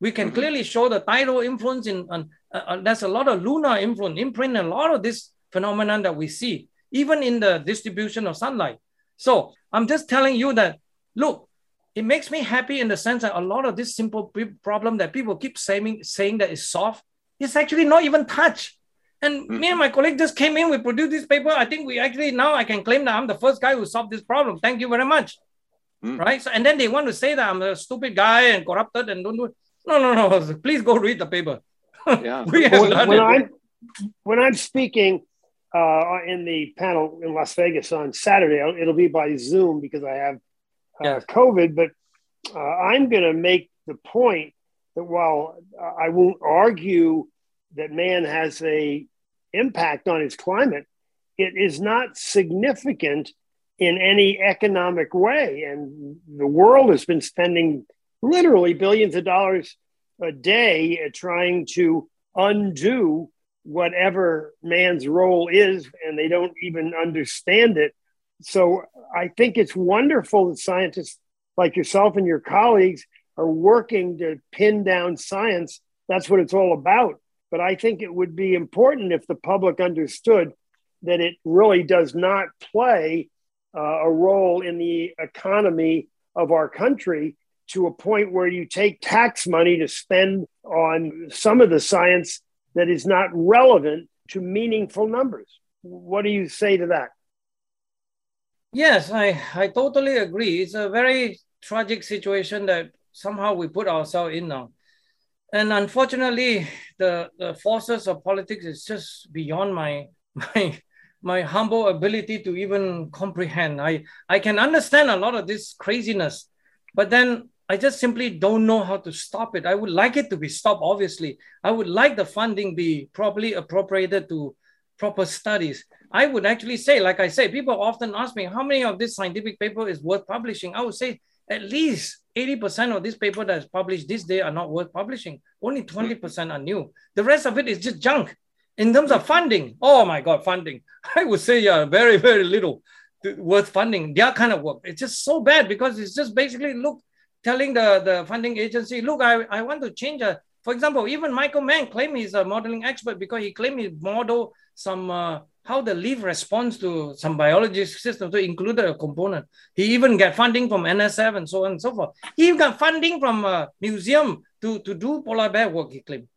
We can clearly show the tidal influence in, on, uh, uh, there's a lot of lunar influence, imprint, and a lot of this phenomenon that we see, even in the distribution of sunlight. So I'm just telling you that, look, it makes me happy in the sense that a lot of this simple problem that people keep saying, saying that is soft, it's actually not even touched. And me and my colleague just came in, we produced this paper. I think we actually, now I can claim that I'm the first guy who solved this problem. Thank you very much. Mm. Right? So, and then they want to say that I'm a stupid guy and corrupted and don't do it. No, no, no. Please go read the paper. Yeah. we have when, done when, it. I'm, when I'm speaking uh, in the panel in Las Vegas on Saturday, it'll be by Zoom because I have uh, yes. COVID, but uh, I'm going to make the point that while I won't argue that man has a impact on his climate, it is not significant in any economic way. And the world has been spending literally billions of dollars a day at trying to undo whatever man's role is, and they don't even understand it. So I think it's wonderful that scientists like yourself and your colleagues are working to pin down science. That's what it's all about. But I think it would be important if the public understood that it really does not play uh, a role in the economy of our country, to a point where you take tax money to spend on some of the science that is not relevant to meaningful numbers. What do you say to that? Yes, I, I totally agree. It's a very tragic situation that somehow we put ourselves in now. And unfortunately, the, the forces of politics is just beyond my, my, my humble ability to even comprehend. I, I can understand a lot of this craziness, but then I just simply don't know how to stop it. I would like it to be stopped, obviously. I would like the funding be properly appropriated to proper studies. I would actually say, like I say, people often ask me, how many of this scientific paper is worth publishing? I would say at least eighty percent of this paper that is published this day are not worth publishing. Only twenty percent are new. The rest of it is just junk. In terms of funding, oh my God, funding. I would say yeah, very, very little worth funding. Their kind of work. It's just so bad because it's just basically, look, telling the, the funding agency, look, I, I want to change a, for example, even Michael Mann claimed he's a modeling expert because he claimed he modeled some, uh, how the leaf responds to some biology system, so he included a component. He even got funding from N S F and so on and so forth. He got funding from a museum to, to do polar bear work, he claimed.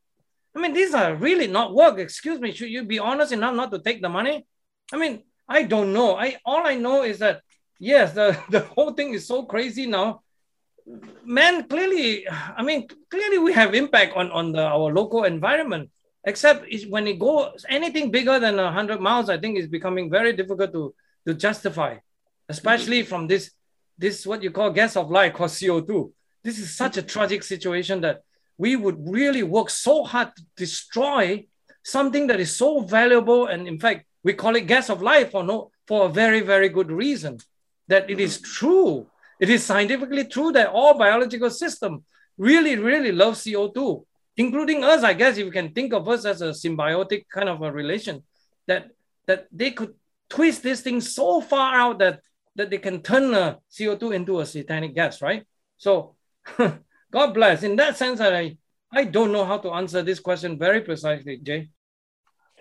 I mean, these are really not work. Excuse me, should you be honest enough not to take the money? I mean, I don't know. I all I know is that, yes, the, the whole thing is so crazy now. Man, clearly, I mean, clearly we have impact on, on the, our local environment, except it's when it goes anything bigger than one hundred miles, I think is becoming very difficult to, to justify, especially from this, this what you call gas of life called C O two. This is such a tragic situation that we would really work so hard to destroy something that is so valuable. And in fact, we call it gas of life for, no, for a very, very good reason, that it is true. It is scientifically true that all biological systems really, really love C O two, including us, I guess, if you can think of us as a symbiotic kind of a relation, that, that they could twist this thing so far out that, that they can turn uh, C O two into a satanic gas, right? So God bless. In that sense, I, I don't know how to answer this question very precisely, Jay.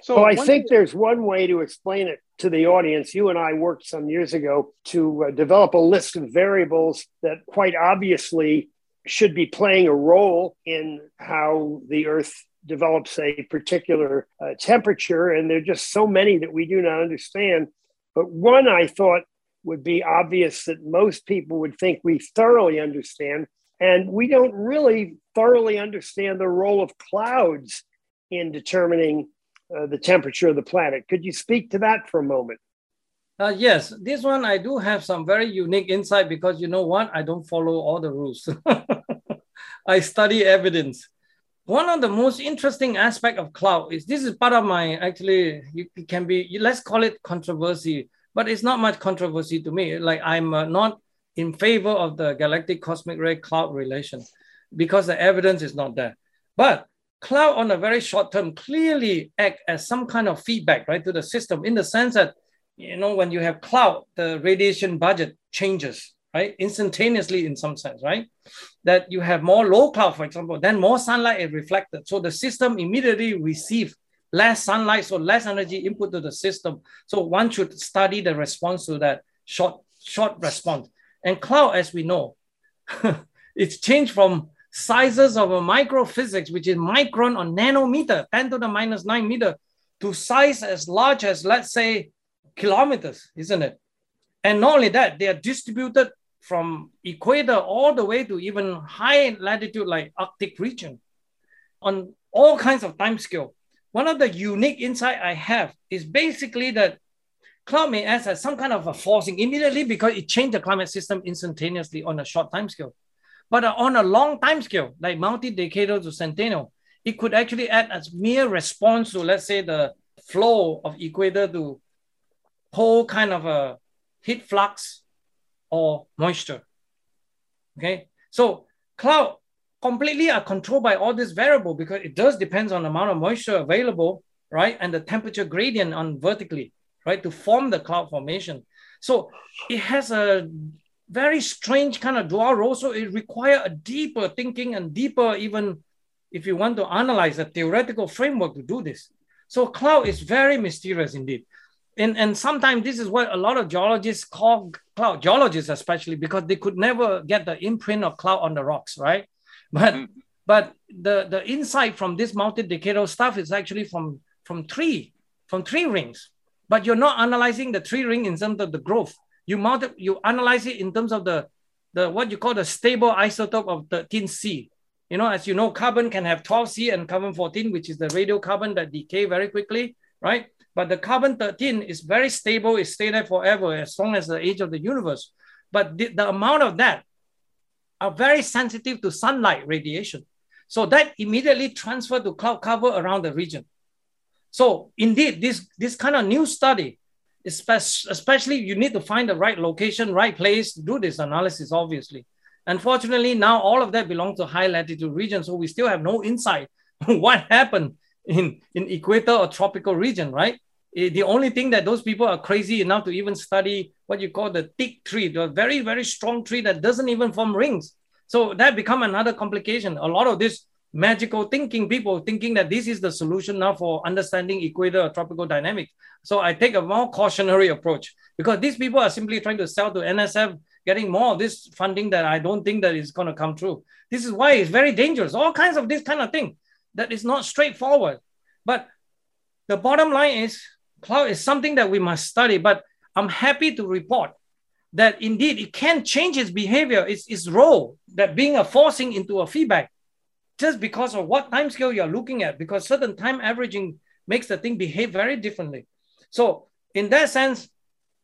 So well, I think there's one way to explain it to the audience. You and I worked some years ago to uh, develop a list of variables that quite obviously should be playing a role in how the Earth develops a particular uh, temperature. And there are just so many that we do not understand. But one I thought would be obvious that most people would think we thoroughly understand. And we don't really thoroughly understand the role of clouds in determining Uh, the temperature of the planet. Could you speak to that for a moment? Uh, yes, this one I do have some very unique insight because you know what? I don't follow all the rules. I study evidence. One of the most interesting aspects of cloud is this is part of my actually, you, it can be, let's call it controversy, but it's not much controversy to me. Like I'm uh, not in favor of the galactic cosmic ray cloud relation because the evidence is not there. But cloud on a very short term clearly act as some kind of feedback, right, to the system in the sense that, you know, when you have cloud, the radiation budget changes, right, instantaneously in some sense, right, that you have more low cloud, for example, then more sunlight is reflected. So the system immediately receives less sunlight, so less energy input to the system. So one should study the response to that short, short response. And cloud, as we know, it's changed from sizes of a microphysics, which is micron or nanometer, ten to the minus nine meter, to size as large as, let's say, kilometers, isn't it? And not only that, they are distributed from equator all the way to even high latitude like Arctic region on all kinds of time scale. One of the unique insight I have is basically that cloud may act as some kind of a forcing immediately because it changed the climate system instantaneously on a short time scale. But on a long time scale, like multi-decadal to centennial, it could actually act as mere response to, let's say, the flow of equator to whole kind of a heat flux or moisture, okay? So cloud completely are controlled by all this variable because it does depends on the amount of moisture available, right? And the temperature gradient on vertically, right? To form the cloud formation. So it has a very strange kind of dual role. So it requires a deeper thinking and deeper, even if you want to analyze a theoretical framework to do this. So cloud is very mysterious indeed. And, and sometimes this is what a lot of geologists call cloud, geologists especially, because they could never get the imprint of cloud on the rocks, right? But, mm-hmm. but the, the insight from this multi-decadal stuff is actually from, from, three, from three rings, but you're not analyzing the three ring in terms of the growth. You mount it, you analyze it in terms of the, the what you call the stable isotope of thirteen C. You know, as you know, carbon can have twelve C and carbon fourteen, which is the radiocarbon that decay very quickly, right? But the carbon thirteen is very stable, it stays there forever as long as the age of the universe. But the, the amount of that are very sensitive to sunlight radiation. So that immediately transfers to cloud cover around the region. So indeed, this, this kind of new study, especially you need to find the right location, right place to do this analysis, obviously. Unfortunately, now all of that belongs to high latitude regions, so we still have no insight what happened in, in equator or tropical region, right? The only thing that those people are crazy enough to even study what you call the thick tree, the very, very strong tree that doesn't even form rings. So that becomes another complication. A lot of this magical thinking, people thinking that this is the solution now for understanding equator or tropical dynamics. So I take a more cautionary approach because these people are simply trying to sell to N S F, getting more of this funding that I don't think that is going to come true. This is why it's very dangerous. All kinds of this kind of thing that is not straightforward. But the bottom line is cloud is something that we must study, but I'm happy to report that indeed it can change its behavior, its, its role, that being a forcing into a feedback just because of what time scale you're looking at, because certain time averaging makes the thing behave very differently. So in that sense,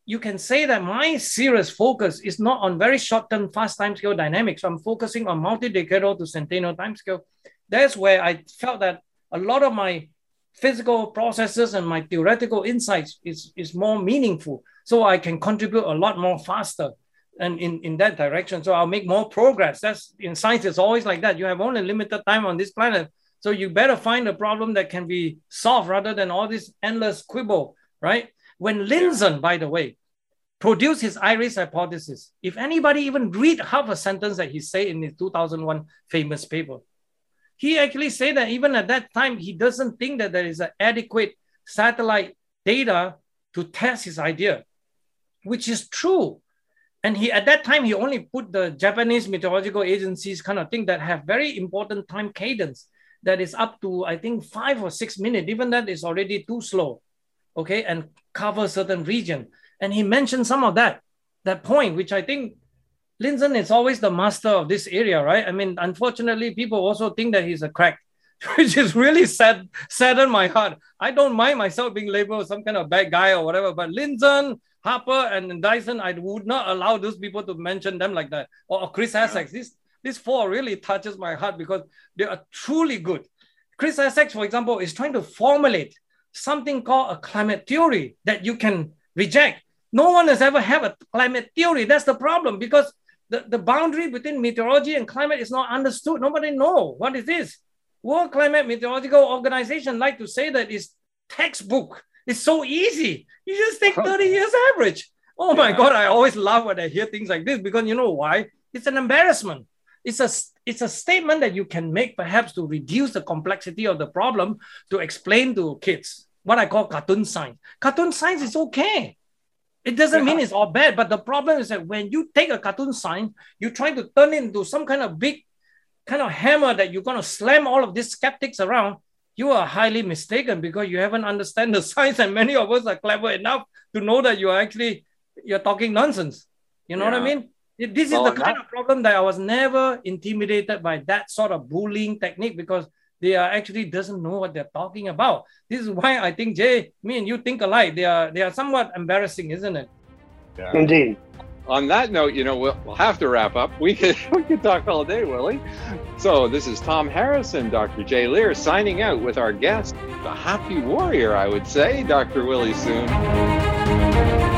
you can say that my serious focus is not on very short-term fast time scale dynamics. I'm focusing on multi-decadal to centennial time scale. That's where I felt that a lot of my physical processes and my theoretical insights is, is more meaningful. So I can contribute a lot more faster and in, in that direction. So I'll make more progress. That's in science, it's always like that. You have only limited time on this planet. So you better find a problem that can be solved rather than all this endless quibble, right? When Lindzen, by the way, produced his iris hypothesis, if anybody even read half a sentence that he said in his two thousand one famous paper, he actually said that even at that time, he doesn't think that there is an adequate satellite data to test his idea, which is true. And he at that time, he only put the Japanese meteorological agencies kind of thing that have very important time cadence that is up to, I think, five or six minutes. Even that is already too slow, okay, and cover certain region. And he mentioned some of that, that point, which I think Lindzen is always the master of this area, right? I mean, unfortunately, people also think that he's a crack, which is really sad, saddened my heart. I don't mind myself being labeled some kind of bad guy or whatever, but Lindzen, Harper, and Dyson, I would not allow those people to mention them like that. Or, or Chris Essex. This, this four really touches my heart because they are truly good. Chris Essex, for example, is trying to formulate something called a climate theory that you can reject. No one has ever had a climate theory. That's the problem because The, the boundary between meteorology and climate is not understood. Nobody knows what it is. World Climate Meteorological Organization like to say that it's textbook. It's so easy. You just take thirty years average. Oh my God, I always laugh when I hear things like this because you know why? It's an embarrassment. It's a, it's a statement that you can make perhaps to reduce the complexity of the problem to explain to kids, what I call cartoon science. Cartoon science is okay. It doesn't mean it's all bad, but the problem is that when you take a cartoon sign, you try to turn it into some kind of big kind of hammer that you're going to slam all of these skeptics around, you are highly mistaken because you haven't understand the science and many of us are clever enough to know that you are actually, you're talking nonsense. You know yeah. what I mean? This is well, the kind that... of problem that I was never intimidated by that sort of bullying technique because they are actually doesn't know what they're talking about. This is why I think, Jay, me and you think alike. They are they are somewhat embarrassing, isn't it? Yeah. Indeed. On that note, you know, we'll, we'll have to wrap up. We could, we could talk all day, Willie. So this is Tom Harris and Doctor Jay Lair signing out with our guest, the happy warrior, I would say, Doctor Willie Soon.